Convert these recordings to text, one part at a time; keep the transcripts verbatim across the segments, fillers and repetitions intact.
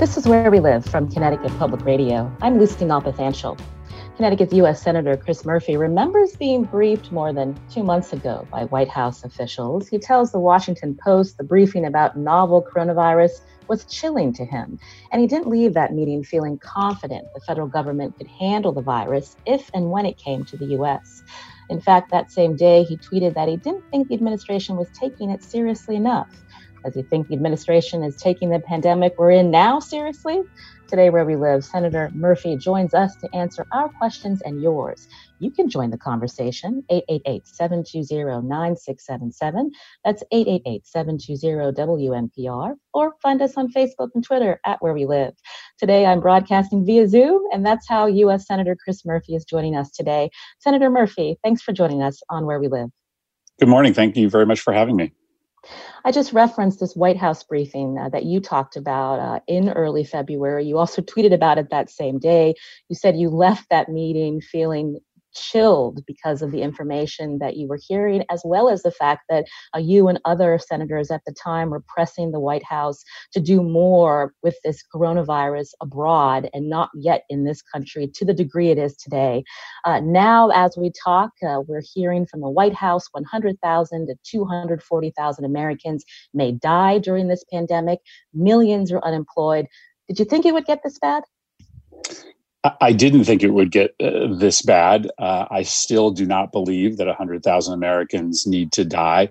This is Where We Live from Connecticut Public Radio. I'm Lucy Nalpathanchel. Connecticut's U S Senator Chris Murphy remembers being briefed more than two months ago by White House officials. He tells the Washington Post the briefing about novel coronavirus was chilling to him, and he didn't leave that meeting feeling confident the federal government could handle the virus if and when it came to the U S. In fact, that same day, he tweeted that he didn't think the administration was taking it seriously enough. Does he think the administration is taking the pandemic we're in now seriously? Today, Where We Live, Senator Murphy joins us to answer our questions and yours. You can join the conversation, eight eight eight, seven two zero, nine six seven seven. That's eight eight eight, seven two zero, W N P R. Or find us on Facebook and Twitter at Where We Live. Today, I'm broadcasting via Zoom, and that's how U S Senator Chris Murphy is joining us today. Senator Murphy, thanks for joining us on Where We Live. Good morning. Thank you very much for having me. I just referenced this White House briefing uh, that you talked about uh, in early February. You also tweeted about it that same day. You said you left that meeting feeling chilled because of the information that you were hearing, as well as the fact that uh, you and other senators at the time were pressing the White House to do more with this coronavirus abroad and not yet in this country to the degree it is today. Uh, now, as we talk, uh, we're hearing from the White House, one hundred thousand to two hundred forty thousand Americans may die during this pandemic. Millions are unemployed. Did you think it would get this bad? I didn't think it would get uh, this bad. Uh, I still do not believe that one hundred thousand Americans need to die.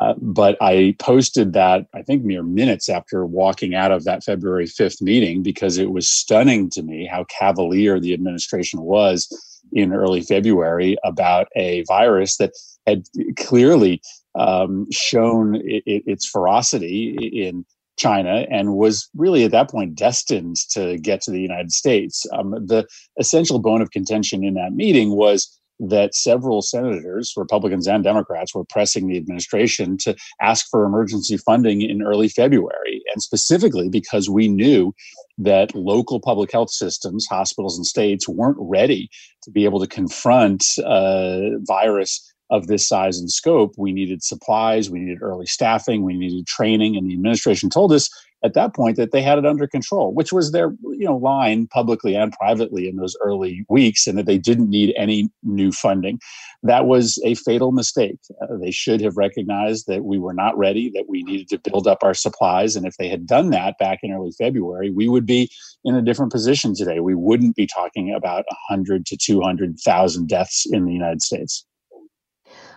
Uh, but I posted that, I think, mere minutes after walking out of that February fifth meeting, because it was stunning to me how cavalier the administration was in early February about a virus that had clearly um, shown it, it, its ferocity in China and was really at that point destined to get to the United States. Um, the essential bone of contention in that meeting was that several senators, Republicans and Democrats, were pressing the administration to ask for emergency funding in early February, and specifically because we knew that local public health systems, hospitals and states, weren't ready to be able to confront uh, virus of this size and scope. We needed supplies, we needed early staffing, we needed training, and the administration told us at that point that they had it under control, which was their you know, line publicly and privately in those early weeks, and that they didn't need any new funding. That was a fatal mistake. Uh, they should have recognized that we were not ready, that we needed to build up our supplies. And if they had done that back in early February, we would be in a different position today. We wouldn't be talking about one hundred to two hundred thousand deaths in the United States.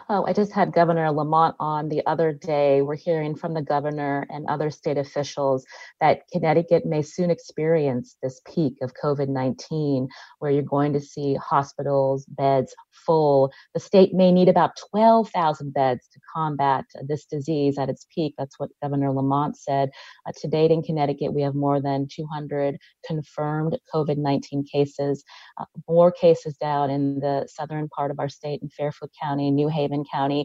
Oh, I just had Governor Lamont on the other day. We're hearing from the governor and other state officials that Connecticut may soon experience this peak of COVID nineteen, where you're going to see hospitals, beds full. The state may need about twelve thousand beds to combat this disease at its peak. That's what Governor Lamont said. Uh, to date in Connecticut, we have more than two hundred confirmed COVID nineteen cases, uh, more cases down in the southern part of our state in Fairfield County, New Haven County.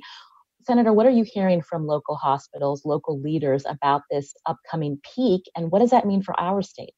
Senator, what are you hearing from local hospitals, local leaders about this upcoming peak, and what does that mean for our state?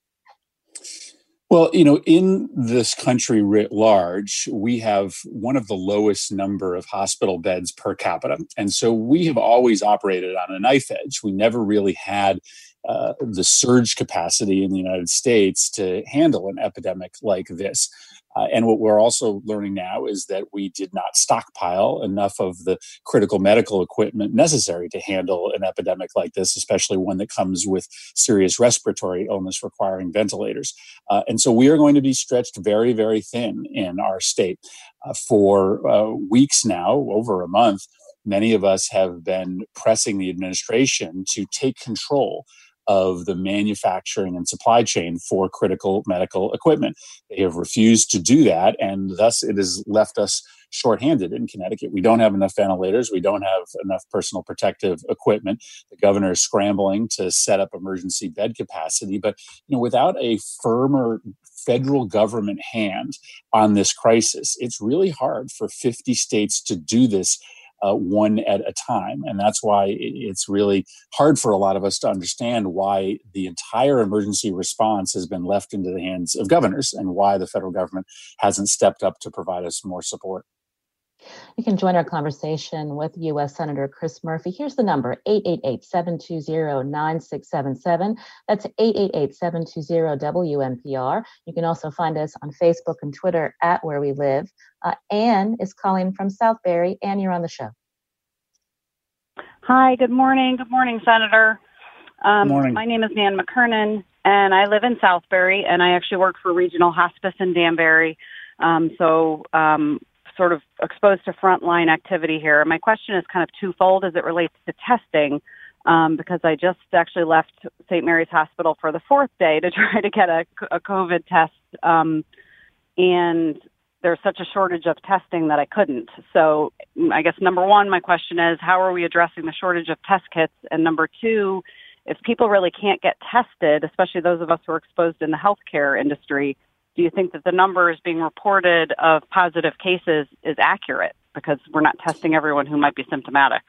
Well, you know, in this country writ large, we have one of the lowest number of hospital beds per capita. And so we have always operated on a knife edge. We never really had uh, the surge capacity in the United States to handle an epidemic like this. Uh, and what we're also learning now is that we did not stockpile enough of the critical medical equipment necessary to handle an epidemic like this, especially one that comes with serious respiratory illness requiring ventilators. Uh, and so we are going to be stretched very, very thin in our state uh, for uh, weeks now, over a month. Many of us have been pressing the administration to take control of the manufacturing and supply chain for critical medical equipment. They have refused to do that, and thus it has left us shorthanded in Connecticut. We don't have enough ventilators. We don't have enough personal protective equipment. The governor is scrambling to set up emergency bed capacity. But you know, without a firmer federal government hand on this crisis, it's really hard for fifty states to do this Uh, one at a time. And that's why it's really hard for a lot of us to understand why the entire emergency response has been left into the hands of governors and why the federal government hasn't stepped up to provide us more support. You can join our conversation with U S Senator Chris Murphy. Here's the number, eight eight eight, seven two zero, nine six seven seven. That's eight eight eight, seven two zero, W M P R. You can also find us on Facebook and Twitter at Where We Live. Uh, Anne is calling from Southbury. Anne, you're on the show. Hi, good morning. Good morning, Senator. Um, good morning. My name is Nan McKernan, and I live in Southbury, and I actually work for Regional Hospice in Danbury. Um, so... Um, sort of exposed to frontline activity here. My question is kind of twofold as it relates to testing, um, because I just actually left Saint Mary's Hospital for the fourth day to try to get a, a COVID test, um, and there's such a shortage of testing that I couldn't. So I guess, number one, my question is, how are we addressing the shortage of test kits? And number two, if people really can't get tested, especially those of us who are exposed in the healthcare industry, do you think that the numbers being reported of positive cases is accurate because we're not testing everyone who might be symptomatic?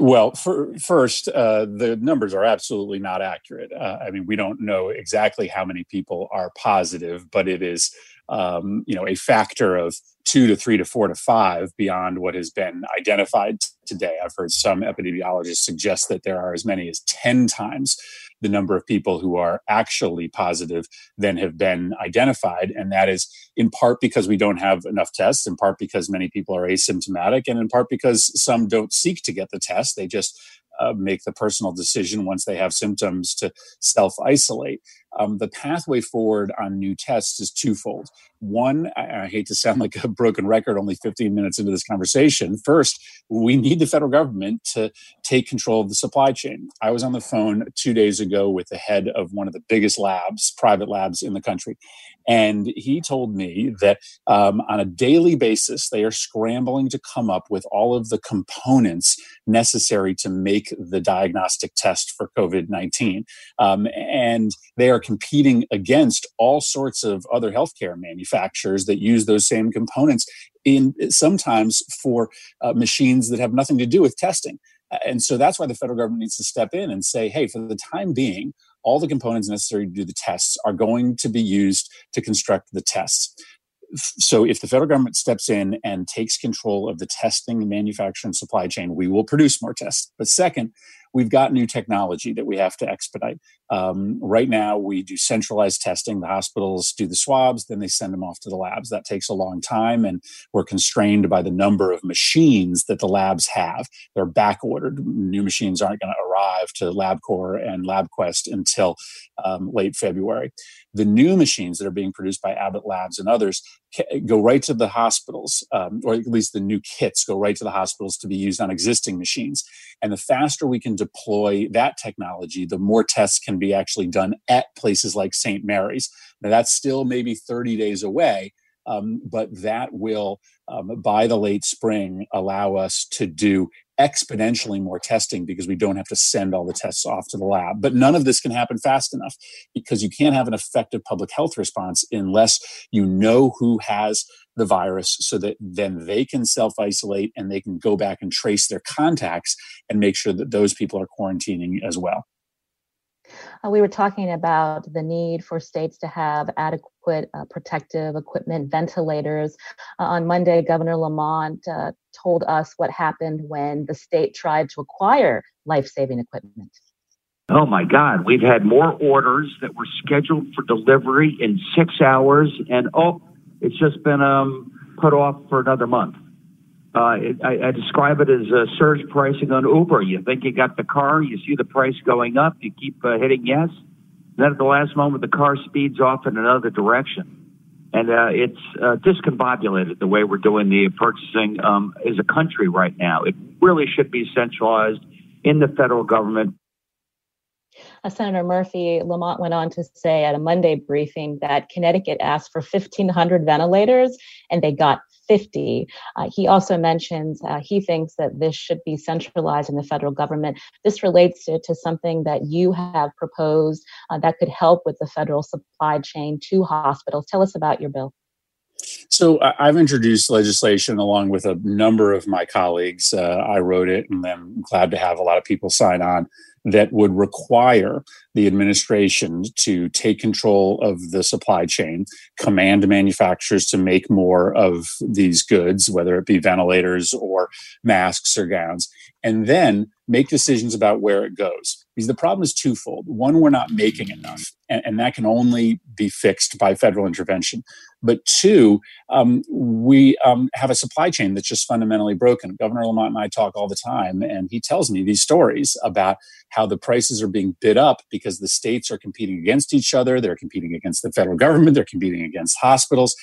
Well, for, first, uh, the numbers are absolutely not accurate. Uh, I mean, we don't know exactly how many people are positive, but it is, um, you know, a factor of two to three to four to five beyond what has been identified today. I've heard some epidemiologists suggest that there are as many as ten times the number of people who are actually positive than have been identified. And that is in part because we don't have enough tests, in part because many people are asymptomatic, and in part because some don't seek to get the test. They just uh, make the personal decision once they have symptoms to self-isolate. Um, the pathway forward on new tests is twofold. One, I, I hate to sound like a broken record only fifteen minutes into this conversation. First, we need the federal government to take control of the supply chain. I was on the phone two days ago with the head of one of the biggest labs, private labs in the country, and he told me that um, on a daily basis, they are scrambling to come up with all of the components necessary to make the diagnostic test for COVID nineteen. Um, and they are competing against all sorts of other healthcare manufacturers that use those same components, in sometimes for uh, machines that have nothing to do with testing. And so that's why the federal government needs to step in and say, hey, for the time being, all the components necessary to do the tests are going to be used to construct the tests. So if the federal government steps in and takes control of the testing, manufacturing, supply chain, we will produce more tests. But second, we've got new technology that we have to expedite. Um, right now, we do centralized testing. The hospitals do the swabs, then they send them off to the labs. That takes a long time, and we're constrained by the number of machines that the labs have. They're backordered. New machines aren't going to arrive to LabCorp and LabQuest until um, late February. The new machines that are being produced by Abbott Labs and others go right to the hospitals, um, or at least the new kits go right to the hospitals to be used on existing machines. And the faster we can deploy that technology, the more tests can be actually done at places like Saint Mary's. Now, that's still maybe thirty days away, um, but that will, um, by the late spring, allow us to do exponentially more testing because we don't have to send all the tests off to the lab. But none of this can happen fast enough because you can't have an effective public health response unless you know who has the virus so that then they can self-isolate and they can go back and trace their contacts and make sure that those people are quarantining as well. Uh, we were talking about the need for states to have adequate uh, protective equipment, ventilators. Uh, on Monday, Governor Lamont uh, told us what happened when the state tried to acquire life-saving equipment. Oh, my God. We've had more orders that were scheduled for delivery in six hours, and, oh, it's just been um, put off for another month. Uh, it, I, I describe it as uh, surge pricing on Uber. You think you got the car, you see the price going up, you keep uh, hitting yes. Then at the last moment, the car speeds off in another direction. And uh, it's uh, discombobulated the way we're doing the purchasing um, as a country right now. It really should be centralized in the federal government. Uh, Senator Murphy, Lamont went on to say at a Monday briefing that Connecticut asked for fifteen hundred ventilators and they got fifty. Uh, he also mentions uh, he thinks that this should be centralized in the federal government. This relates to, to something that you have proposed uh, that could help with the federal supply chain to hospitals. Tell us about your bill. So I've introduced legislation along with a number of my colleagues. Uh, I wrote it, and I'm glad to have a lot of people sign on, that would require the administration to take control of the supply chain, command manufacturers to make more of these goods, whether it be ventilators or masks or gowns, and then make decisions about where it goes. Because the problem is twofold. One, we're not making enough, and, and that can only be fixed by federal intervention. But two, um, we um, have a supply chain that's just fundamentally broken. Governor Lamont and I talk all the time, and he tells me these stories about how the prices are being bid up because the states are competing against each other. They're competing against the federal government. They're competing against hospitals.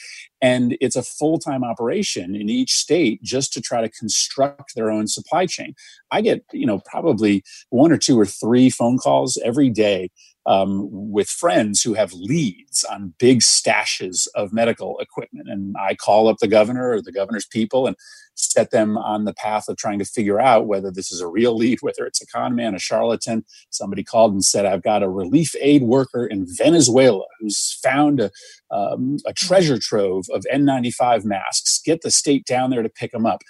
And it's a full-time operation in each state just to try to construct their own supply chain. I get, you know, probably one or two or three phone calls every day um, with friends who have leads on big stashes of medical equipment. And I call up the governor or the governor's people and set them on the path of trying to figure out whether this is a real lead, whether it's a con man, a charlatan. Somebody called and said, I've got a relief aid worker in Venezuela who's found a, um, a treasure trove of N ninety-five masks. Get the state down there to pick them up.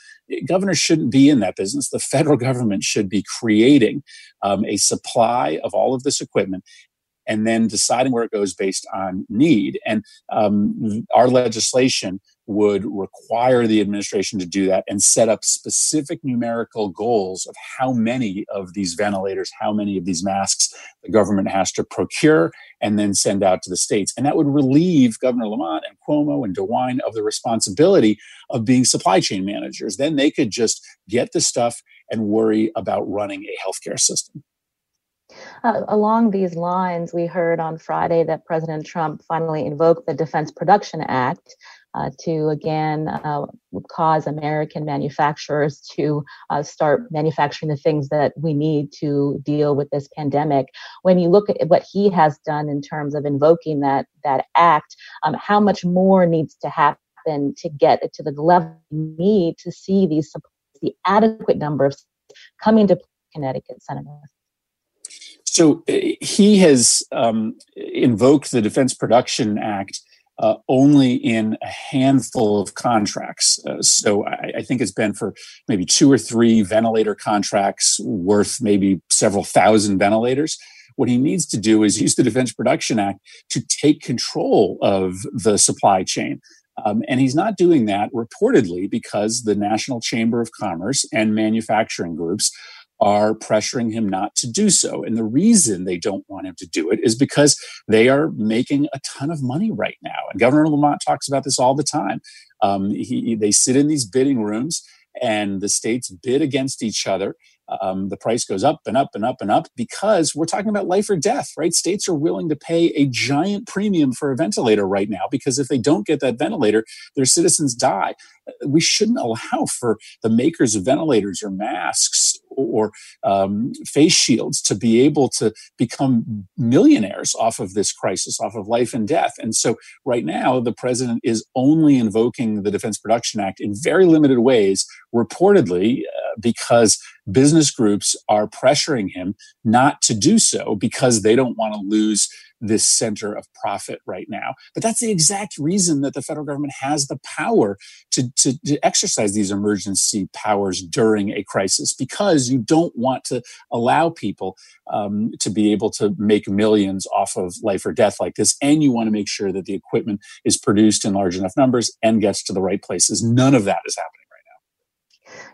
Governors shouldn't be in that business. The federal government should be creating um, a supply of all of this equipment and then deciding where it goes based on need. And um, our legislation would require the administration to do that and set up specific numerical goals of how many of these ventilators, how many of these masks the government has to procure and then send out to the states. And that would relieve Governor Lamont and Cuomo and DeWine of the responsibility of being supply chain managers. Then they could just get the stuff and worry about running a healthcare system. Uh, along these lines, we heard on Friday that President Trump finally invoked the Defense Production Act uh, to, again, uh, cause American manufacturers to uh, start manufacturing the things that we need to deal with this pandemic. When you look at what he has done in terms of invoking that, that act, um, how much more needs to happen to get it to the level we need to see these supplies, the adequate number of coming to Connecticut, Senator? So he has um, invoked the Defense Production Act uh, only in a handful of contracts. Uh, so I, I think it's been for maybe two or three ventilator contracts worth maybe several thousand ventilators. What he needs to do is use the Defense Production Act to take control of the supply chain. Um, and he's not doing that reportedly because the National Chamber of Commerce and manufacturing groups are pressuring him not to do so. And the reason they don't want him to do it is because they are making a ton of money right now. And Governor Lamont talks about this all the time. Um, he, they sit in these bidding rooms and the states bid against each other. Um, the price goes up and up and up and up because we're talking about life or death, right? States are willing to pay a giant premium for a ventilator right now because if they don't get that ventilator, their citizens die. We shouldn't allow for the makers of ventilators or masks or um, face shields to be able to become millionaires off of this crisis, off of life and death. And so right now, the president is only invoking the Defense Production Act in very limited ways, reportedly, uh, because business groups are pressuring him not to do so because they don't want to lose this center of profit right now. But that's the exact reason that the federal government has the power to, to, to exercise these emergency powers during a crisis, because you don't want to allow people um, to be able to make millions off of life or death like this. And you want to make sure that the equipment is produced in large enough numbers and gets to the right places. None of that is happening.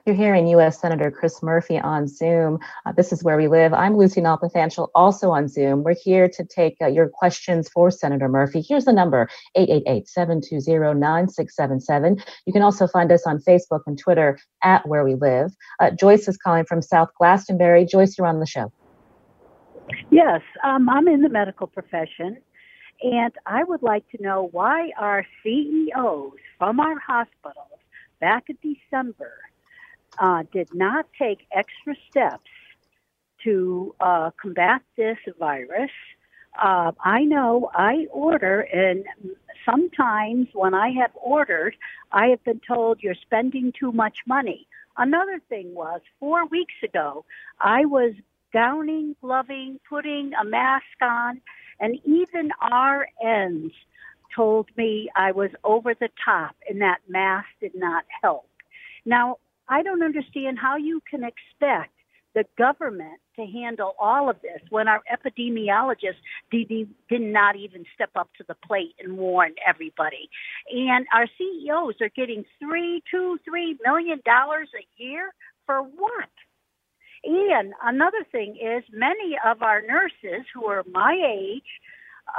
You're hearing U S Senator Chris Murphy on Zoom. Uh, this is Where We Live. I'm Lucy Nalpathanchel, also on Zoom. We're here to take uh, your questions for Senator Murphy. Here's the number, eight eight eight, seven two zero, nine six seven seven. You can also find us on Facebook and Twitter at Where We Live. Uh, Joyce is calling from South Glastonbury. Joyce, you're on the show. Yes, um, I'm in the medical profession, and I would like to know why our C E Os from our hospitals back in December Uh, did not take extra steps to uh, combat this virus. Uh, I know I order, and sometimes when I have ordered, I have been told you're spending too much money. Another thing was, four weeks ago, I was gowning, gloving, putting a mask on, and even R Ns told me I was over the top, and that mask did not help. Now, I don't understand how you can expect the government to handle all of this when our epidemiologists did, did not even step up to the plate and warn everybody. And our C E Os are getting three, two, three million dollars a year for what? And another thing is, many of our nurses who are my age,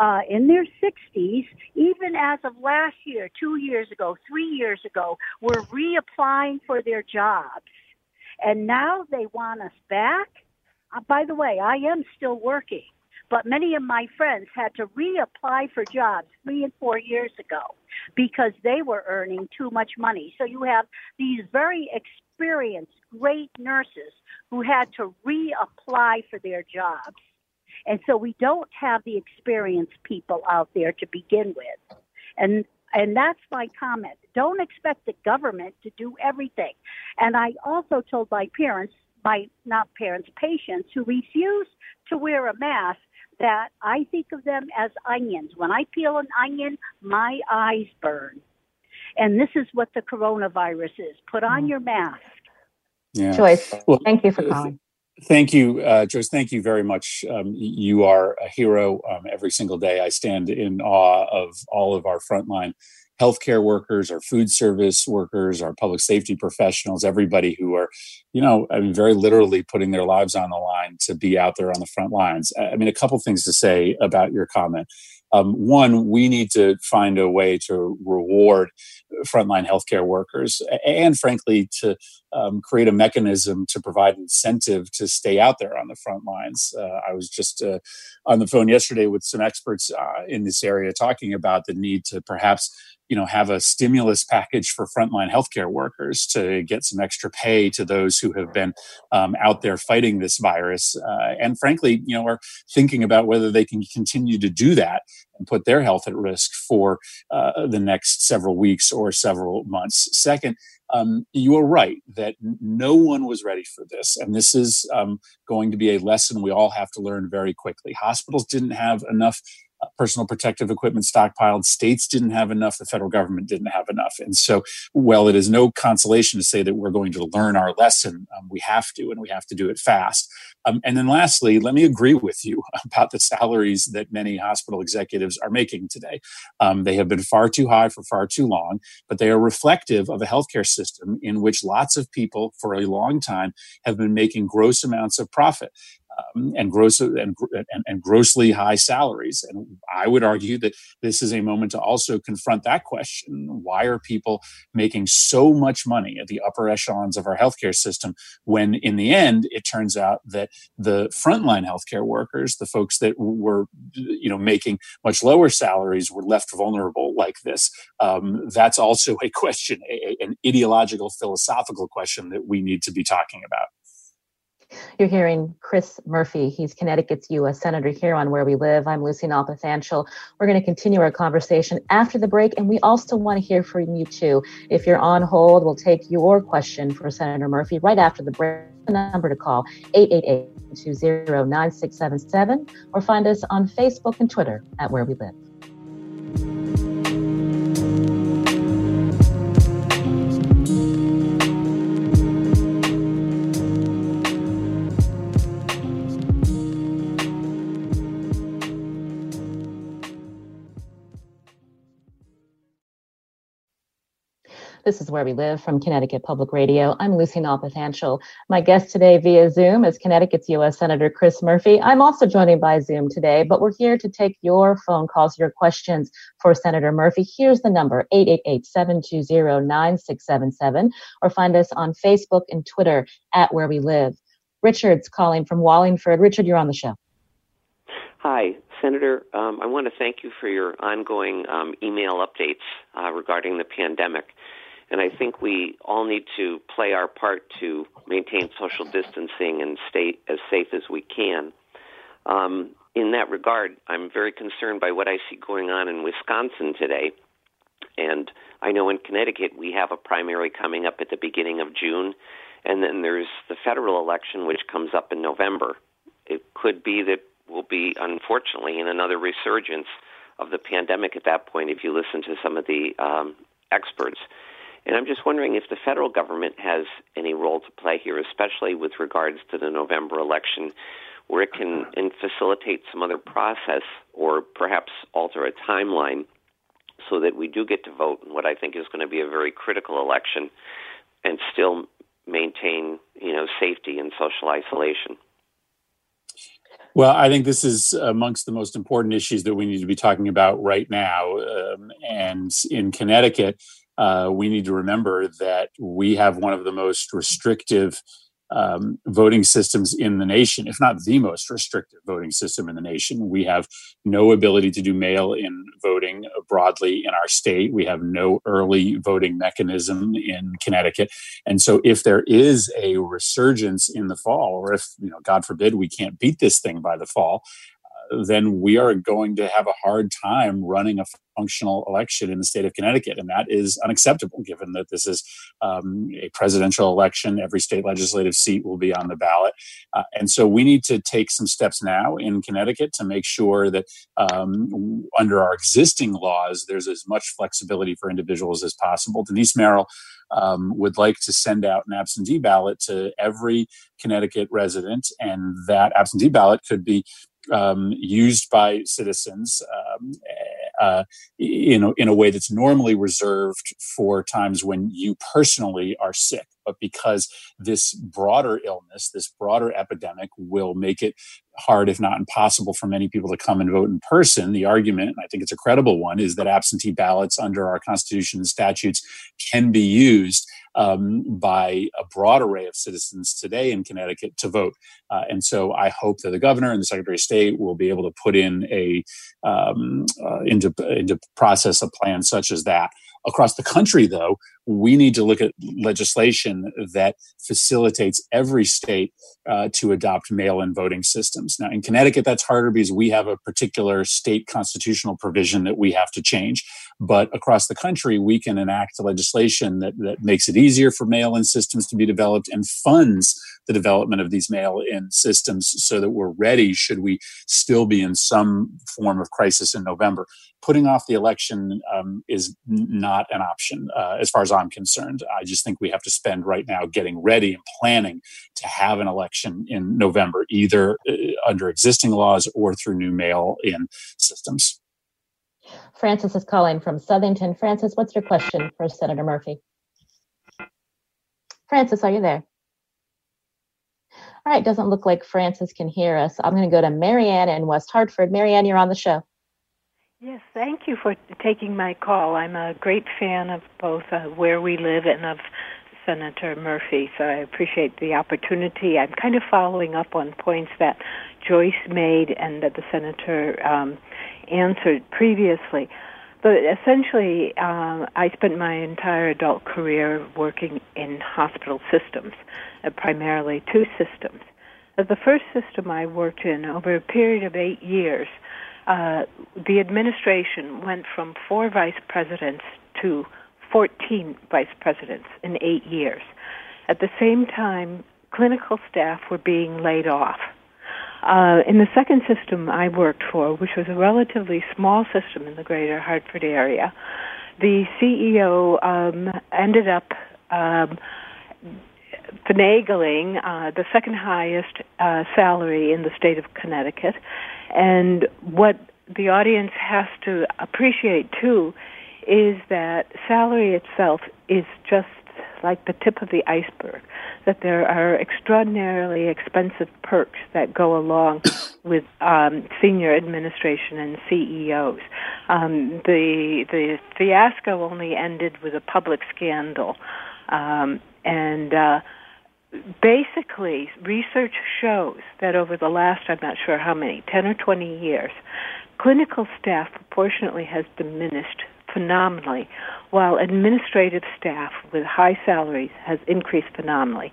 uh, in their sixties, even as of last year, two years ago, three years ago, were reapplying for their jobs. And now they want us back. Uh, by the way, I am still working, but many of my friends had to reapply for jobs three and four years ago because they were earning too much money. So you have these very experienced, great nurses who had to reapply for their jobs. And so we don't have the experienced people out there to begin with. And And that's my comment. Don't expect the government to do everything. And I also told my parents, my not parents, patients who refuse to wear a mask, that I think of them as onions. When I peel an onion, my eyes burn. And this is what the coronavirus is. Put on mm. your mask. Yeah. Joyce, well, thank you for calling. Thank you, uh, Joyce. Thank you very much. Um, you are a hero um, every single day. I stand in awe of all of our frontline healthcare workers, our food service workers, our public safety professionals, everybody who are, you know, I mean, very literally putting their lives on the line to be out there on the front lines. I mean, a couple things to say about your comment. Um, one, we need to find a way to reward frontline healthcare workers and, frankly, to um, create a mechanism to provide incentive to stay out there on the front lines. Uh, I was just uh, on the phone yesterday with some experts uh, in this area talking about the need to perhaps you know, have a stimulus package for frontline healthcare workers to get some extra pay to those who have been um, out there fighting this virus. Uh, and frankly, you know, are thinking about whether they can continue to do that and put their health at risk for uh, the next several weeks or several months. Second, Um, you are right that no one was ready for this. And this is um, going to be a lesson we all have to learn very quickly. Hospitals didn't have enough uh, personal protective equipment stockpiled. States didn't have enough. The federal government didn't have enough. And so, well, it is no consolation to say that we're going to learn our lesson. Um, we have to, and we have to do it fast. Um, and then lastly, let me agree with you about the salaries that many hospital executives are making today. Um, they have been far too high for far too long, but they are reflective of a healthcare system in which lots of people for a long time have been making gross amounts of profit um, and gross and, and, and grossly high salaries. And I would argue that this is a moment to also confront that question. Why are people making so much money at the upper echelons of our healthcare system when in the end, it turns out that the frontline healthcare workers, the folks that were you know, making much lower salaries were left vulnerable like this? Um, that's also a question, a, an ideological, philosophical question that we need to be talking about. You're hearing Chris Murphy. He's Connecticut's U S Senator here on Where We Live. I'm Lucy Nalpathanchel. We're going to continue our conversation after the break, and we also want to hear from you, too. If you're on hold, we'll take your question for Senator Murphy right after the break. The number to call, eight eight eight, two zero nine, six seven seven, or find us on Facebook and Twitter at Where We Live. This is Where We Live from Connecticut Public Radio. I'm Lucy Nalpathanchel. My guest today via Zoom is Connecticut's U S Senator Chris Murphy. I'm also joined by Zoom today, but we're here to take your phone calls, your questions for Senator Murphy. Here's the number, eight eight eight, seven two zero, nine six seven seven, or find us on Facebook and Twitter at Where We Live. Richard's calling from Wallingford. Richard, you're on the show. Hi, Senator. Um, I want to thank you for your ongoing um, email updates uh, regarding the pandemic. And I think we all need to play our part to maintain social distancing and stay as safe as we can. Um, in that regard, I'm very concerned by what I see going on in Wisconsin today. And I know in Connecticut we have a primary coming up at the beginning of June, and then there's the federal election, which comes up in November. It could be that we'll be, unfortunately, in another resurgence of the pandemic at that point, if you listen to some of the um, experts. And I'm just wondering if the federal government has any role to play here, especially with regards to the November election, where it can and facilitate some other process or perhaps alter a timeline so that we do get to vote in what I think is going to be a very critical election and still maintain, you know, safety and social isolation. Well, I think this is amongst the most important issues that we need to be talking about right now. Um, and in Connecticut, uh, we need to remember that we have one of the most restrictive um, voting systems in the nation, if not the most restrictive voting system in the nation. We have no ability to do mail-in voting broadly in our state. We have no early voting mechanism in Connecticut. And so if there is a resurgence in the fall, or if, you know, God forbid, we can't beat this thing by the fall, uh, then we are going to have a hard time running a functional election in the state of Connecticut. And that is unacceptable, given that this is um, a presidential election. Every state legislative seat will be on the ballot. Uh, and so we need to take some steps now in Connecticut to make sure that um, under our existing laws, there's as much flexibility for individuals as possible. Denise Merrill um, would like to send out an absentee ballot to every Connecticut resident. And that absentee ballot could be um, used by citizens um, Uh, in, a, in a way that's normally reserved for times when you personally are sick. But because this broader illness, this broader epidemic will make it hard, if not impossible, for many people to come and vote in person, the argument, and I think it's a credible one, is that absentee ballots under our Constitution and statutes can be used um, by a broad array of citizens today in Connecticut to vote. Uh, and so I hope that the governor and the Secretary of State will be able to put in a um, uh, into, into process a plan such as that. Across the country, though, we need to look at legislation that facilitates every state uh, to adopt mail-in voting systems. Now, in Connecticut, that's harder because we have a particular state constitutional provision that we have to change. But across the country, we can enact legislation that, that makes it easier for mail-in systems to be developed and funds the development of these mail-in systems so that we're ready should we still be in some form of crisis in November. Putting off the election um, is not an option uh, as far as I'm concerned. I just think we have to spend right now getting ready and planning to have an election in November, either uh, under existing laws or through new mail-in systems. Francis is calling from Southington. Francis, what's your question for Senator Murphy? Francis, are you there? All right, doesn't look like Francis can hear us. I'm going to go to Marianne in West Hartford. Marianne, you're on the show. Yes, thank you for taking my call. I'm a great fan of both uh, Where We Live and of Senator Murphy, so I appreciate the opportunity. I'm kind of following up on points that Joyce made and that the Senator um, answered previously. But essentially, um, I spent my entire adult career working in hospital systems, uh, primarily two systems. The first system I worked in over a period of eight years, Uh, the administration went from four vice presidents to fourteen vice presidents in eight years. At the same time, clinical staff were being laid off. Uh, in the second system I worked for, which was a relatively small system in the greater Hartford area, the C E O um, ended up um, finagling uh, the second highest uh, salary in the state of Connecticut. And what the audience has to appreciate, too, is that salary itself is just like the tip of the iceberg, that there are extraordinarily expensive perks that go along with um, senior administration and C E Os. Um, the, the fiasco only ended with a public scandal. Um, and... Uh, Basically, research shows that over the last, I'm not sure how many, ten or twenty years, clinical staff proportionately has diminished phenomenally, while administrative staff with high salaries has increased phenomenally.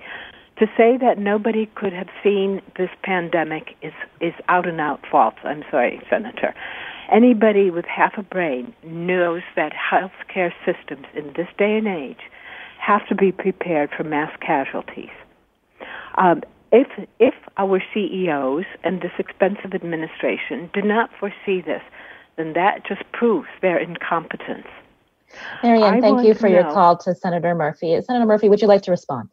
To say that nobody could have seen this pandemic is, is out and out false. I'm sorry, Senator. Anybody with half a brain knows that healthcare systems in this day and age have to be prepared for mass casualties. Um, if if our C E Os and this expensive administration did not foresee this, then that just proves their incompetence. Marianne, thank you for your call to Senator Murphy. Senator Murphy, would you like to respond?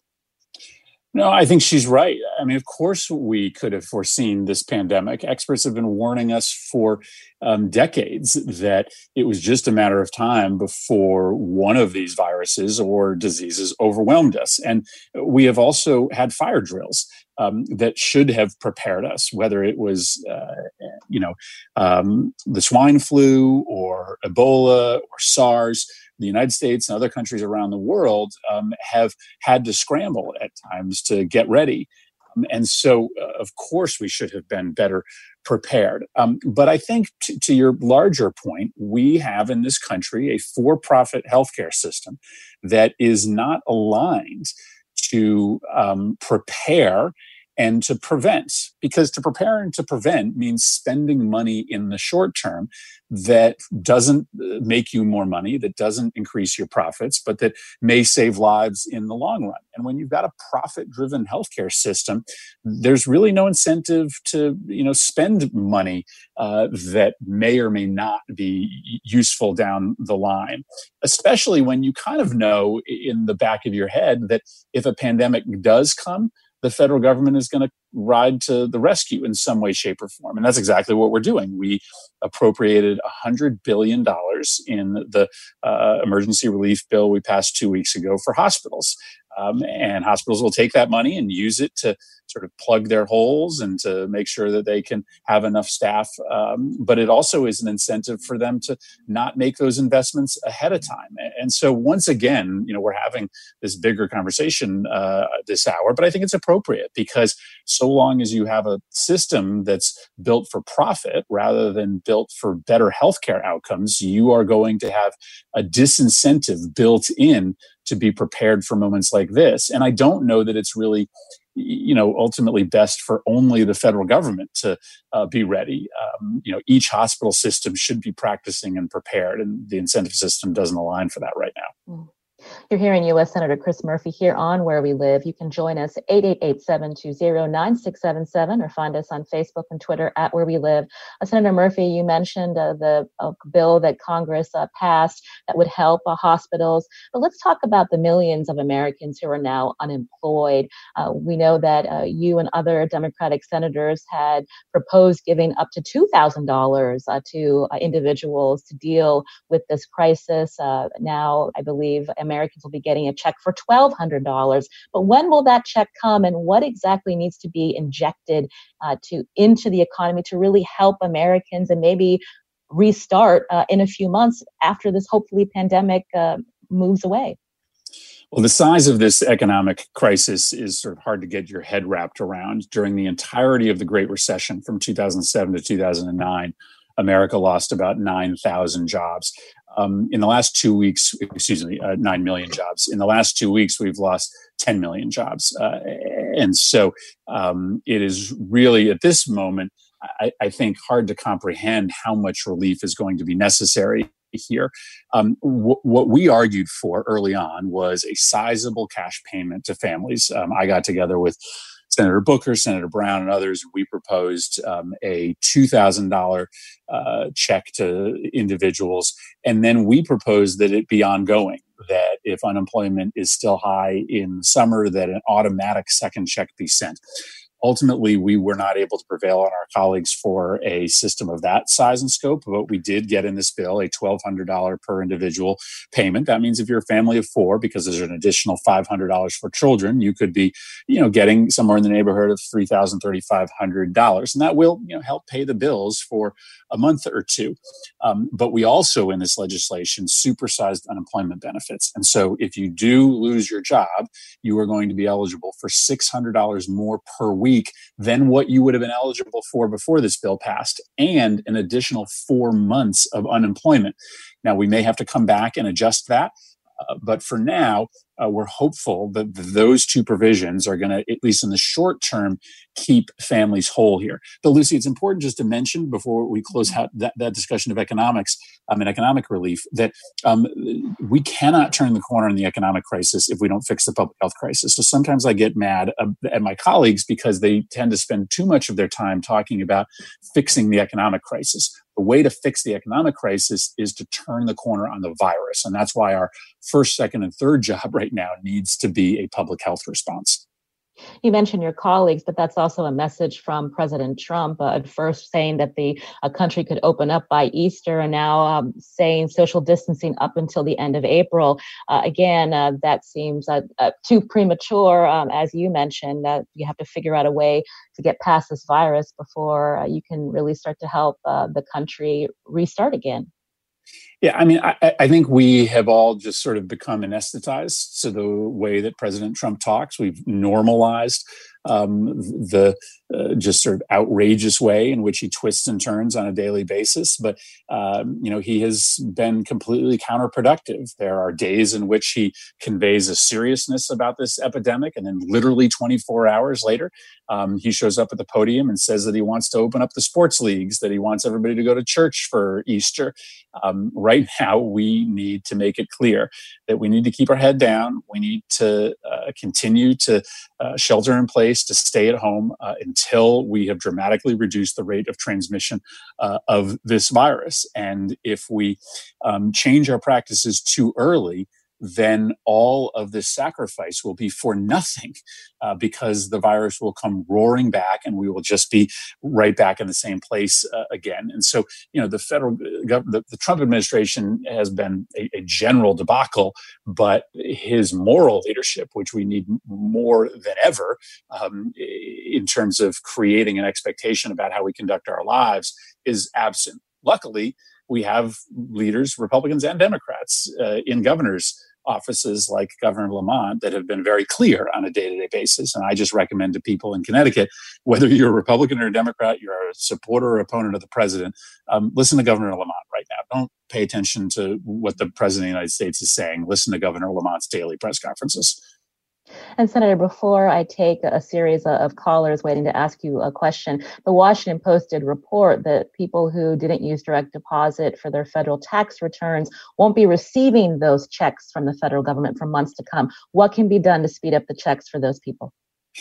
No, I think she's right. I mean, of course, we could have foreseen this pandemic. Experts have been warning us for um, decades that it was just a matter of time before one of these viruses or diseases overwhelmed us. And we have also had fire drills um, that should have prepared us, whether it was, uh, you know, um, the swine flu or Ebola or SARS. The United States and other countries around the world um, have had to scramble at times to get ready. Um, and so, uh, of course, we should have been better prepared. Um, but I think t- to your larger point, we have in this country a for-profit healthcare system that is not aligned to um, prepare and to prevent, because to prepare and to prevent means spending money in the short term that doesn't make you more money, that doesn't increase your profits, but that may save lives in the long run. And when you've got a profit-driven healthcare system, there's really no incentive to, you know, spend money uh, that may or may not be useful down the line, especially when you kind of know in the back of your head that if a pandemic does come, the federal government is going to ride to the rescue in some way, shape, or form. And that's exactly what we're doing. We appropriated one hundred billion dollars in the uh, emergency relief bill we passed two weeks ago for hospitals. Um, and hospitals will take that money and use it to sort of plug their holes and to make sure that they can have enough staff. Um, but it also is an incentive for them to not make those investments ahead of time. And so once again, you know, we're having this bigger conversation uh, this hour, but I think it's appropriate because so long as you have a system that's built for profit rather than built for better healthcare outcomes, you are going to have a disincentive built in to be prepared for moments like this. And I don't know that it's really, you know, ultimately best for only the federal government to uh, be ready. Um, you know, each hospital system should be practicing and prepared, and the incentive system doesn't align for that right now. Mm. You're hearing U S Senator Chris Murphy here on Where We Live. You can join us eight eight eight, seven two zero, nine six seven seven or find us on Facebook and Twitter at Where We Live. Uh, Senator Murphy, you mentioned uh, the uh, bill that Congress uh, passed that would help uh, hospitals. But let's talk about the millions of Americans who are now unemployed. Uh, we know that uh, you and other Democratic senators had proposed giving up to two thousand dollars uh, to uh, individuals to deal with this crisis. Uh, now, I believe Americans will be getting a check for twelve hundred dollars. But when will that check come, and what exactly needs to be injected uh, to into the economy to really help Americans and maybe restart uh, in a few months after this hopefully pandemic uh, moves away? Well, the size of this economic crisis is sort of hard to get your head wrapped around. During the entirety of the Great Recession from two thousand seven to two thousand nine, America lost about nine thousand jobs. Um, in the last two weeks, excuse me, uh, nine million jobs. In the last two weeks, we've lost ten million jobs. Uh, and so um, it is really at this moment, I, I think, hard to comprehend how much relief is going to be necessary here. Um, wh- what we argued for early on was a sizable cash payment to families. Um, I got together with Senator Booker, Senator Brown, and others. We proposed um, a two thousand dollars uh, check to individuals. And then we proposed that it be ongoing, that if unemployment is still high in summer, that an automatic second check be sent. Ultimately, we were not able to prevail on our colleagues for a system of that size and scope, but we did get in this bill a twelve hundred dollars per individual payment. That means if you're a family of four, because there's an additional five hundred dollars for children, you could be, you know, getting somewhere in the neighborhood of three thousand dollars, three thousand five hundred dollars. And that will, you know, help pay the bills for a month or two. Um, but we also, in this legislation, supersized unemployment benefits. And so if you do lose your job, you are going to be eligible for six hundred dollars more per week week than what you would have been eligible for before this bill passed, and an additional four months of unemployment. Now, we may have to come back and adjust that, uh, but for now, uh, we're hopeful that those two provisions are going to, at least in the short term, keep families whole here. But Lucy, it's important just to mention before we close out that, that discussion of economics um, and economic relief that um, we cannot turn the corner in the economic crisis if we don't fix the public health crisis. So sometimes I get mad at my colleagues because they tend to spend too much of their time talking about fixing the economic crisis. The way to fix the economic crisis is to turn the corner on the virus. And that's why our first, second, and third job right now needs to be a public health response. You mentioned your colleagues, but that's also a message from President Trump, uh, at first saying that the a country could open up by Easter, and now um, saying social distancing up until the end of April. Uh, again, uh, that seems uh, uh, too premature, um, as you mentioned, that you have to figure out a way to get past this virus before uh, you can really start to help uh, the country restart again. Yeah, I mean, I, I think we have all just sort of become anesthetized to the way that President Trump talks. We've normalized um, the uh, just sort of outrageous way in which he twists and turns on a daily basis. But, um, you know, he has been completely counterproductive. There are days in which he conveys a seriousness about this epidemic, and then literally twenty-four hours later, um, he shows up at the podium and says that he wants to open up the sports leagues, that he wants everybody to go to church for Easter. Um, right Right now, we need to make it clear that we need to keep our head down. We need to uh, continue to uh, shelter in place, to stay at home uh, until we have dramatically reduced the rate of transmission uh, of this virus. And if we um, change our practices too early, then all of this sacrifice will be for nothing uh, because the virus will come roaring back and we will just be right back in the same place uh, again. And so, you know, the federal government, the Trump administration has been a, a general debacle, but his moral leadership, which we need more than ever um, in terms of creating an expectation about how we conduct our lives, is absent. Luckily, we have leaders, Republicans and Democrats, uh, in governors' offices like Governor Lamont that have been very clear on a day-to-day basis. And I just recommend to people in Connecticut, whether you're a Republican or a Democrat, you're a supporter or opponent of the president, um, listen to Governor Lamont right now. Don't pay attention to what the president of the United States is saying. Listen to Governor Lamont's daily press conferences. And Senator, before I take a series of callers waiting to ask you a question, the Washington Post did report that people who didn't use direct deposit for their federal tax returns won't be receiving those checks from the federal government for months to come. What can be done to speed up the checks for those people?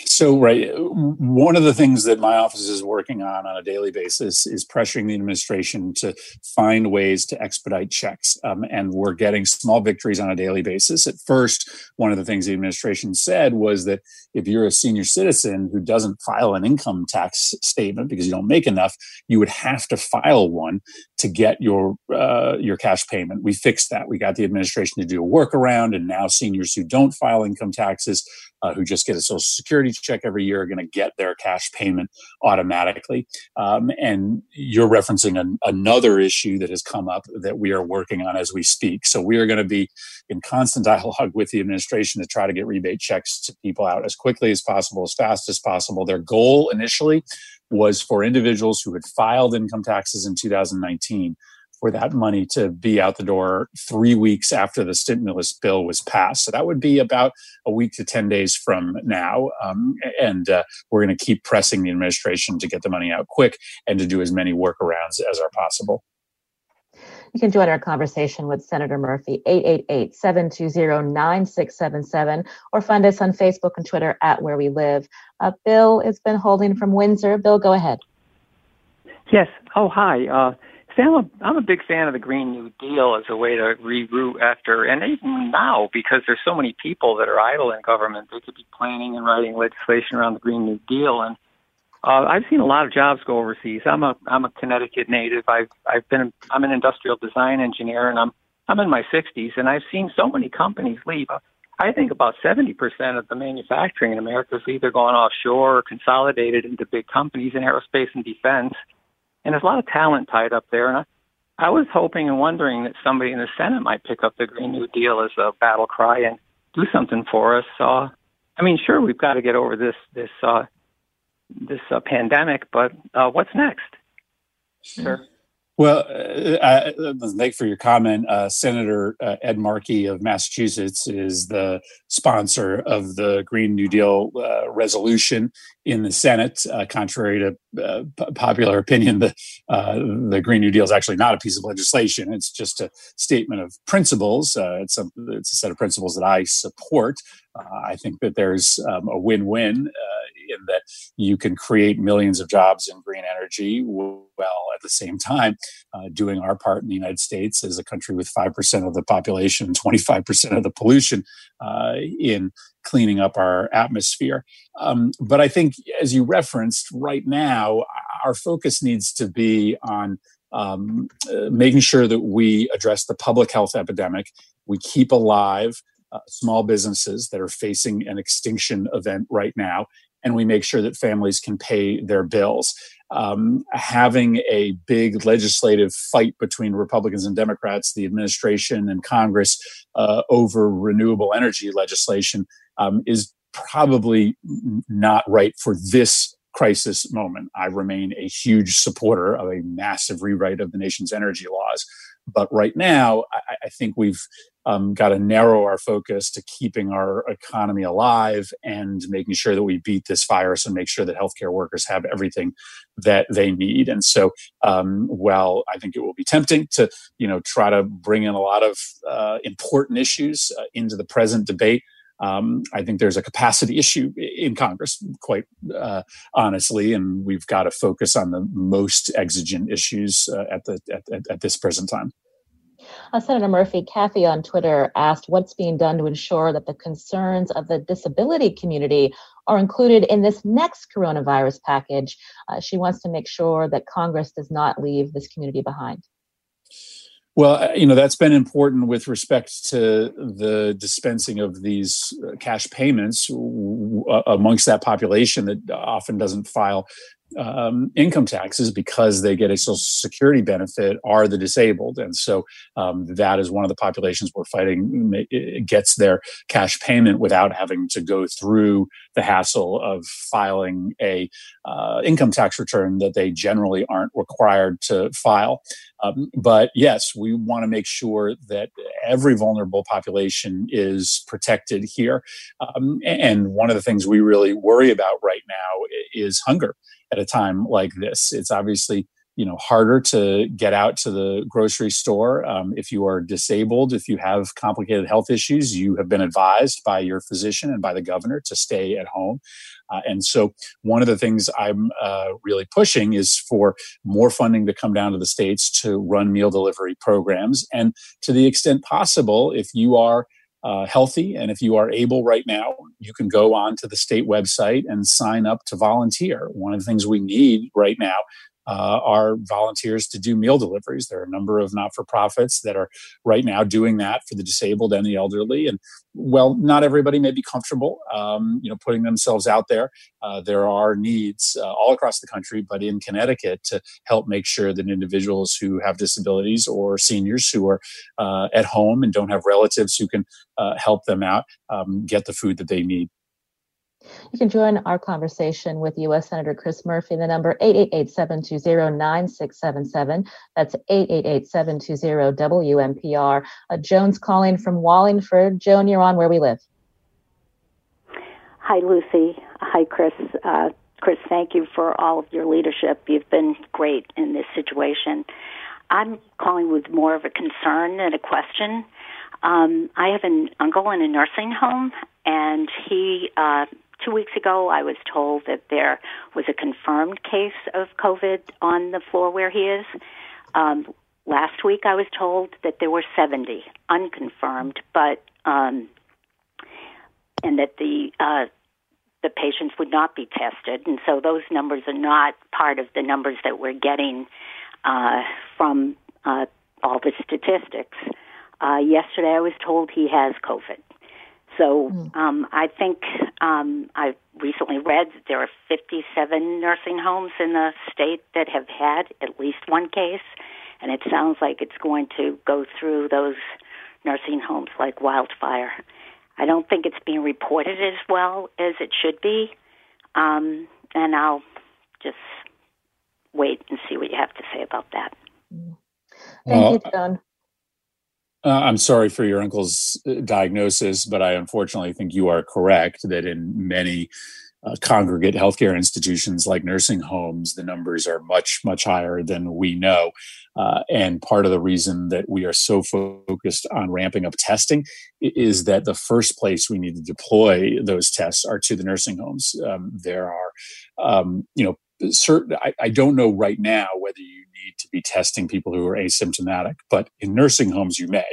So, right, one of the things that my office is working on on a daily basis is pressuring the administration to find ways to expedite checks. Um, and we're getting small victories on a daily basis. At first, one of the things the administration said was that if you're a senior citizen who doesn't file an income tax statement because you don't make enough, you would have to file one to get your uh, your cash payment. We fixed that. We got the administration to do a workaround, and now seniors who don't file income taxes, uh, who just get a Social Security check every year, are going to get their cash payment automatically. Um, and you're referencing an, another issue that has come up that we are working on as we speak. So we are going to be in constant dialogue with the administration to try to get rebate checks to people out as quickly as possible, as fast as possible. Their goal initially was for individuals who had filed income taxes in two thousand nineteen for that money to be out the door three weeks after the stimulus bill was passed. So that would be about a week to ten days from now. Um, and uh, we're going to keep pressing the administration to get the money out quick and to do as many workarounds as are possible. You can join our conversation with Senator Murphy, eight eight eight, seven two zero, nine six seven seven, or find us on Facebook and Twitter at Where We Live. Uh, Bill has been holding from Windsor. Bill, go ahead. Yes. Oh, hi. Uh, Sam, I'm a big fan of the Green New Deal as a way to reroute after, and even now, because there's so many people that are idle in government, they could be planning and writing legislation around the Green New Deal. And Uh, I've seen a lot of jobs go overseas. I'm a I'm a Connecticut native. I've I've been I'm an industrial design engineer, and I'm I'm in my sixties, and I've seen so many companies leave. I think about seventy percent of the manufacturing in America is either gone offshore or consolidated into big companies in aerospace and defense. And there's a lot of talent tied up there. And I, I was hoping and wondering that somebody in the Senate might pick up the Green New Deal as a battle cry and do something for us. Uh, I mean, sure, we've got to get over this this. Uh, this uh, pandemic, but uh, what's next, sir? Well, uh, I, thank you for your comment. Uh, Senator uh, Ed Markey of Massachusetts is the sponsor of the Green New Deal uh, resolution in the Senate. Uh, contrary to uh, p- popular opinion, the, uh, the Green New Deal is actually not a piece of legislation. It's just a statement of principles. Uh, it's, a, it's a set of principles that I support. Uh, I think that there's um, a win-win uh, in that you can create millions of jobs in green energy while at the same time uh, doing our part in the United States as a country with five percent of the population and twenty-five percent of the pollution uh, in cleaning up our atmosphere. Um, but I think, as you referenced, right now, our focus needs to be on um, uh, making sure that we address the public health epidemic, we keep alive uh, small businesses that are facing an extinction event right now, and we make sure that families can pay their bills. Um, having a big legislative fight between Republicans and Democrats, the administration and Congress, uh, over renewable energy legislation um, is probably not right for this crisis moment. I remain a huge supporter of a massive rewrite of the nation's energy laws. But right now, I, I think we've um, got to narrow our focus to keeping our economy alive and making sure that we beat this virus and make sure that healthcare workers have everything that they need. And so, um, while I think it will be tempting to, you know, try to bring in a lot of uh, important issues uh, into the present debate, Um, I think there's a capacity issue in Congress, quite uh, honestly, and we've got to focus on the most exigent issues uh, at the at, at this present time. Uh, Senator Murphy, Kathy on Twitter asked what's being done to ensure that the concerns of the disability community are included in this next coronavirus package. Uh, she wants to make sure that Congress does not leave this community behind. Well, you know, that's been important with respect to the dispensing of these cash payments amongst that population that often doesn't file um, income taxes because they get a Social Security benefit are the disabled. And so um, that is one of the populations we're fighting gets their cash payment without having to go through the hassle of filing a uh, income tax return that they generally aren't required to file. Um, but yes, we want to make sure that every vulnerable population is protected here. Um, and one of the things we really worry about right now is hunger at a time like this. It's obviously, you know, harder to get out to the grocery store. Um, if you are disabled, if you have complicated health issues, you have been advised by your physician and by the governor to stay at home. Uh, and so one of the things I'm uh, really pushing is for more funding to come down to the states to run meal delivery programs. And to the extent possible, if you are uh, healthy and if you are able right now, you can go on to the state website and sign up to volunteer. One of the things we need right now Uh, are volunteers to do meal deliveries. There are a number of not-for-profits that are right now doing that for the disabled and the elderly. And while not everybody may be comfortable, um, you know, putting themselves out there, uh, there are needs uh, all across the country, but in Connecticut, to help make sure that individuals who have disabilities or seniors who are uh, at home and don't have relatives who can uh, help them out um, get the food that they need. You can join our conversation with U S Senator Chris Murphy, the number eight eight eight, seven two zero, nine six seven seven. That's eight eight eight, seven two zero, W M P R. Uh, Joan's calling from Wallingford. Joan, you're on Where We Live. Hi, Lucy. Hi, Chris. Uh, Chris, thank you for all of your leadership. You've been great in this situation. I'm calling with more of a concern and a question. Um, I have an uncle in a nursing home, and he... Uh, Two weeks ago, I was told that there was a confirmed case of COVID on the floor where he is. Um, last week, I was told that there were seventy unconfirmed, but um, and that the uh, the patients would not be tested, and so those numbers are not part of the numbers that we're getting uh, from uh, all the statistics. Uh, yesterday, I was told he has COVID. So um, I think um, I recently read that there are fifty-seven nursing homes in the state that have had at least one case, and it sounds like it's going to go through those nursing homes like wildfire. I don't think it's being reported as well as it should be, um, and I'll just wait and see what you have to say about that. Thank you, John. Uh, I'm sorry for your uncle's diagnosis, but I unfortunately think you are correct that in many uh, congregate healthcare institutions like nursing homes, the numbers are much, much higher than we know. Uh, and part of the reason that we are so focused on ramping up testing is that the first place we need to deploy those tests are to the nursing homes. Um, there are, um, you know, certain, I, I don't know right now whether you need to be testing people who are asymptomatic, but in nursing homes you may,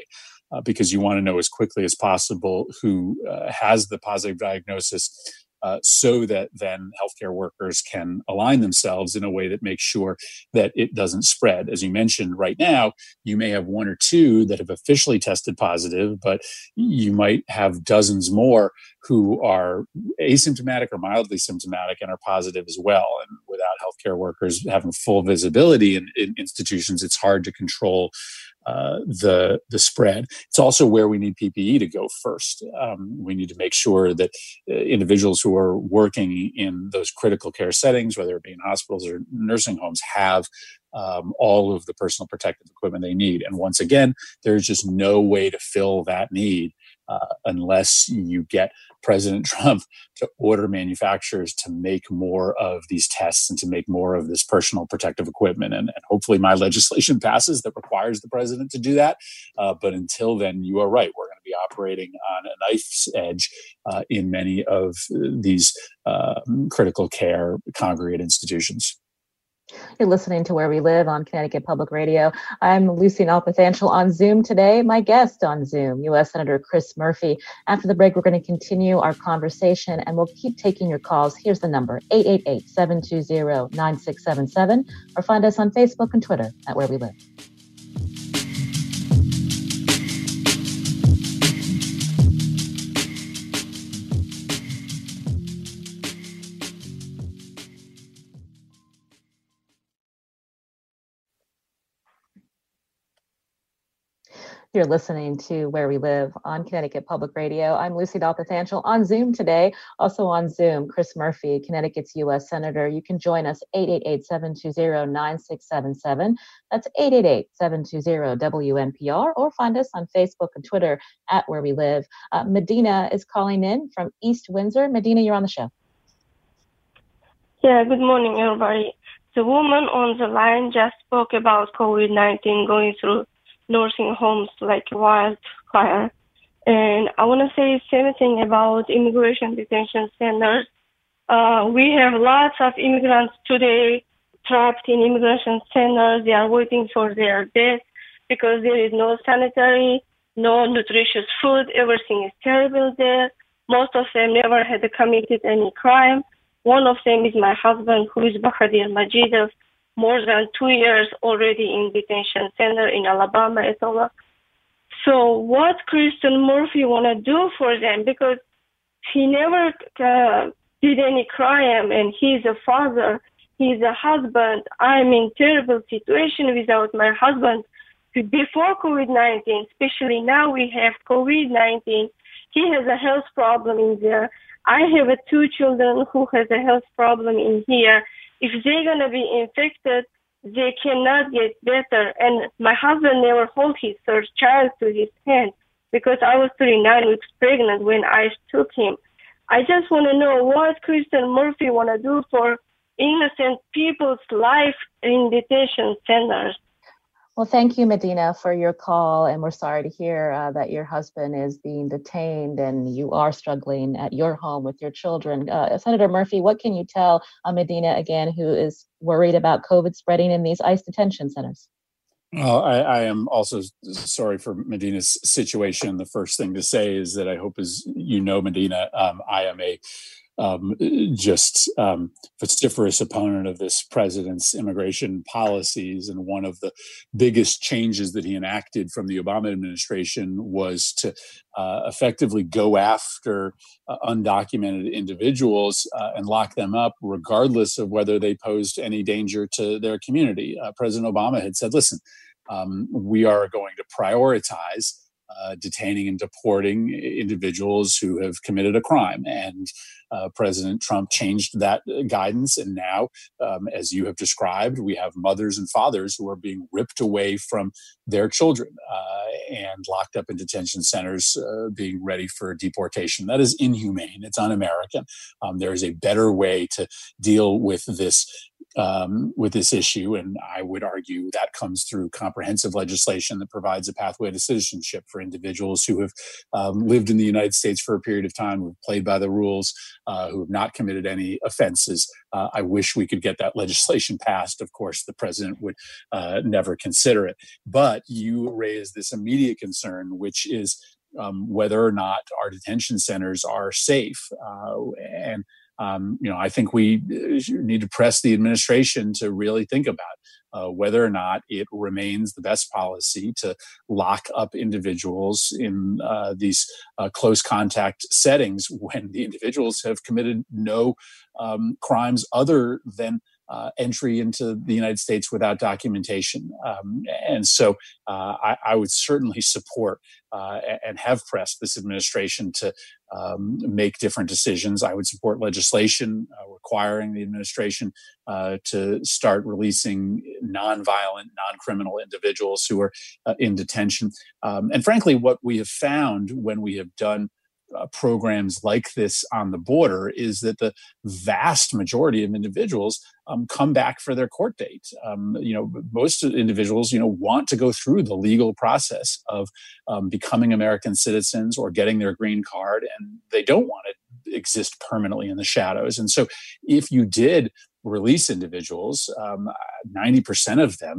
uh, because you want to know as quickly as possible who uh, has the positive diagnosis, uh, so that then healthcare workers can align themselves in a way that makes sure that it doesn't spread. As you mentioned, right now, you may have one or two that have officially tested positive, but you might have dozens more who are asymptomatic or mildly symptomatic and are positive as well. And without healthcare workers having full visibility in, in institutions, it's hard to control uh, the the spread. It's also where we need P P E to go first. Um, we need to make sure that uh, individuals who are working in those critical care settings, whether it be in hospitals or nursing homes, have Um, all of the personal protective equipment they need. And once again, there's just no way to fill that need uh, unless you get President Trump to order manufacturers to make more of these tests and to make more of this personal protective equipment. And, and hopefully my legislation passes that requires the president to do that. Uh, but until then, you are right. We're going to be operating on a knife's edge uh, in many of these uh, critical care congregate institutions. You're listening to Where We Live on Connecticut Public Radio. I'm Lucy Nalpathanchel on Zoom today. My guest on Zoom, U S Senator Chris Murphy. After the break, we're going to continue our conversation, and we'll keep taking your calls. Here's the number, eight eight eight, seven two zero, nine six seven seven, or find us on Facebook and Twitter at Where We Live. You're listening to Where We Live on Connecticut Public Radio. I'm Lucy Nalpathanchel on Zoom today. Also on Zoom, Chris Murphy, Connecticut's U S Senator. You can join us, eight eight eight, seven two zero, nine six seven seven. That's eight eight eight, seven two zero, W N P R, or find us on Facebook and Twitter at Where We Live. Uh, Medina is calling in from East Windsor. Medina, you're on the show. Yeah, good morning, everybody. The woman on the line just spoke about COVID nineteen going through nursing homes like wildfire. And I want to say same thing about immigration detention centers. Uh, we have lots of immigrants today trapped in immigration centers. They are waiting for their death because there is no sanitary, no nutritious food. Everything is terrible there. Most of them never had committed any crime. One of them is my husband, who is Bahadir Majidiv. More than two years already in detention center in Alabama, Etola. So what Kristen Murphy want to do for them, because he never uh, did any crime, and he's a father, he's a husband. I'm in terrible situation without my husband. Before COVID nineteen, especially now we have COVID nineteen, he has a health problem in there. I have uh, two children who has a health problem in here. If they're going to be infected, they cannot get better. And my husband never hold his third child to his hand because I was thirty-nine weeks pregnant when I took him. I just want to know what Kristen Murphy want to do for innocent people's life in detention centers. Well, thank you, Medina, for your call. And we're sorry to hear uh, that your husband is being detained and you are struggling at your home with your children. Uh, Senator Murphy, what can you tell uh, Medina, again, who is worried about COVID spreading in these ICE detention centers? Well, I, I am also sorry for Medina's situation. The first thing to say is that I hope, as you know, Medina, um, I am a Um, just um, vociferous opponent of this president's immigration policies. And one of the biggest changes that he enacted from the Obama administration was to uh, effectively go after uh, undocumented individuals uh, and lock them up, regardless of whether they posed any danger to their community. Uh, President Obama had said, listen, um, we are going to prioritize Uh, uh, detaining and deporting individuals who have committed a crime. And uh, President Trump changed that guidance. And now, um, as you have described, we have mothers and fathers who are being ripped away from their children uh, and locked up in detention centers, uh, being ready for deportation. That is inhumane. It's un-American. Um, there is a better way to deal with this Um, with this issue. And I would argue that comes through comprehensive legislation that provides a pathway to citizenship for individuals who have um, lived in the United States for a period of time, who have played by the rules, uh, who have not committed any offenses. Uh, I wish we could get that legislation passed. Of course, the president would uh, never consider it. But you raise this immediate concern, which is um, whether or not our detention centers are safe. Uh, and Um, you know, I think we need to press the administration to really think about uh, whether or not it remains the best policy to lock up individuals in uh, these uh, close contact settings when the individuals have committed no um, crimes other than Uh, entry into the United States without documentation. Um, and so uh, I, I would certainly support uh, and have pressed this administration to um, make different decisions. I would support legislation uh, requiring the administration uh, to start releasing nonviolent, non-criminal individuals who are uh, in detention. Um, and frankly, what we have found when we have done Uh, programs like this on the border is that the vast majority of individuals um, come back for their court date. Um, you know, most individuals, you know, want to go through the legal process of um, becoming American citizens or getting their green card, and they don't want to exist permanently in the shadows. And so if you did release individuals, um, ninety percent of them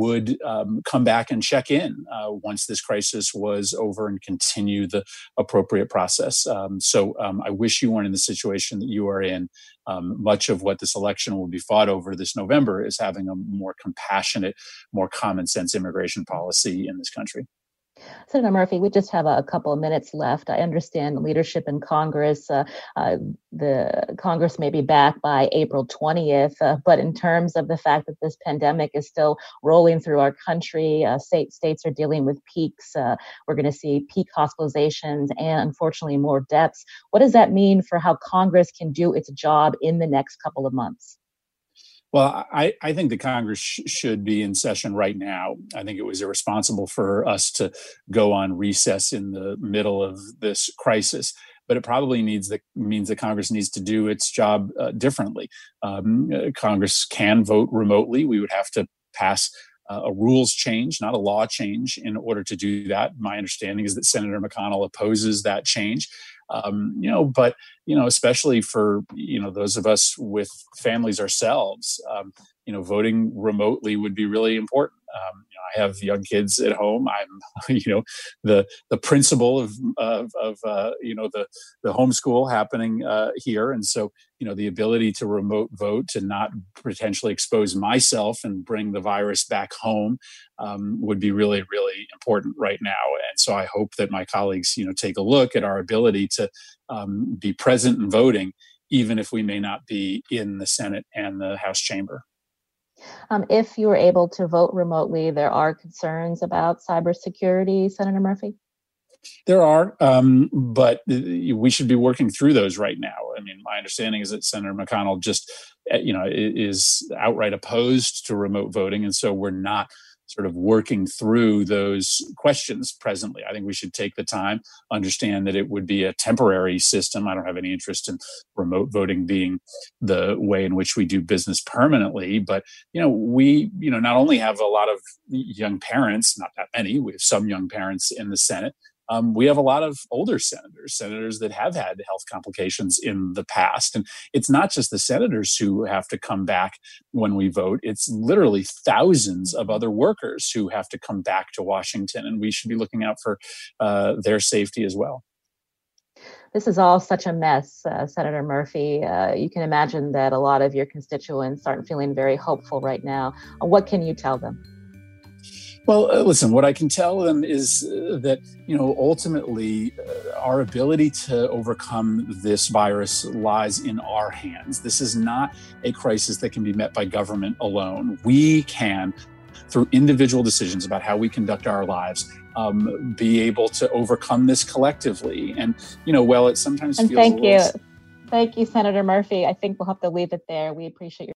would um, come back and check in uh, once this crisis was over and continue the appropriate process. Um, so um, I wish you weren't in the situation that you are in. Um, much of what this election will be fought over this November is having a more compassionate, more common sense immigration policy in this country. Senator Murphy, we just have a couple of minutes left. I understand leadership in Congress. Uh, uh, the Congress may be back by April twentieth, uh, but in terms of the fact that this pandemic is still rolling through our country, uh, state, states are dealing with peaks. Uh, we're going to see peak hospitalizations and, unfortunately, more deaths. What does that mean for how Congress can do its job in the next couple of months? Well, I, I think the Congress sh- should be in session right now. I think it was irresponsible for us to go on recess in the middle of this crisis, but it probably needs the, means that Congress needs to do its job uh, differently. Um, uh, Congress can vote remotely. We would have to pass Uh, a rules change, not a law change, in order to do that. My understanding is that Senator McConnell opposes that change. Um, you know, but, you know, especially for, you know, those of us with families ourselves, um, you know, voting remotely would be really important. Um, you know, I have young kids at home. I'm, you know, the the principal of of, of uh, you know the the homeschool happening uh, here, and so you know the ability to remote vote, to not potentially expose myself and bring the virus back home, um, would be really really important right now. And so I hope that my colleagues you know take a look at our ability to um, be present in voting, even if we may not be in the Senate and the House chamber. Um, if you were able to vote remotely, there are concerns about cybersecurity, Senator Murphy? There are, um, but we should be working through those right now. I mean, my understanding is that Senator McConnell just, you know, is outright opposed to remote voting, and so we're not sort of working through those questions presently. I think we should take the time, understand that it would be a temporary system. I don't have any interest in remote voting being the way in which we do business permanently. But, you know, we, you know, not only have a lot of young parents, not that many, we have some young parents in the Senate. Um, we have a lot of older senators, senators that have had health complications in the past. And it's not just the senators who have to come back when we vote. It's literally thousands of other workers who have to come back to Washington. And we should be looking out for uh, their safety as well. This is all such a mess, uh, Senator Murphy. Uh, you can imagine that a lot of your constituents aren't feeling very hopeful right now. What can you tell them? Well, uh, listen, what I can tell them is uh, that, you know, ultimately uh, our ability to overcome this virus lies in our hands. This is not a crisis that can be met by government alone. We can through individual decisions about how we conduct our lives, um, be able to overcome this collectively. And, you know, well, it sometimes and feels thank a little... you. Thank you, Senator Murphy. I think we'll have to leave it there. We appreciate your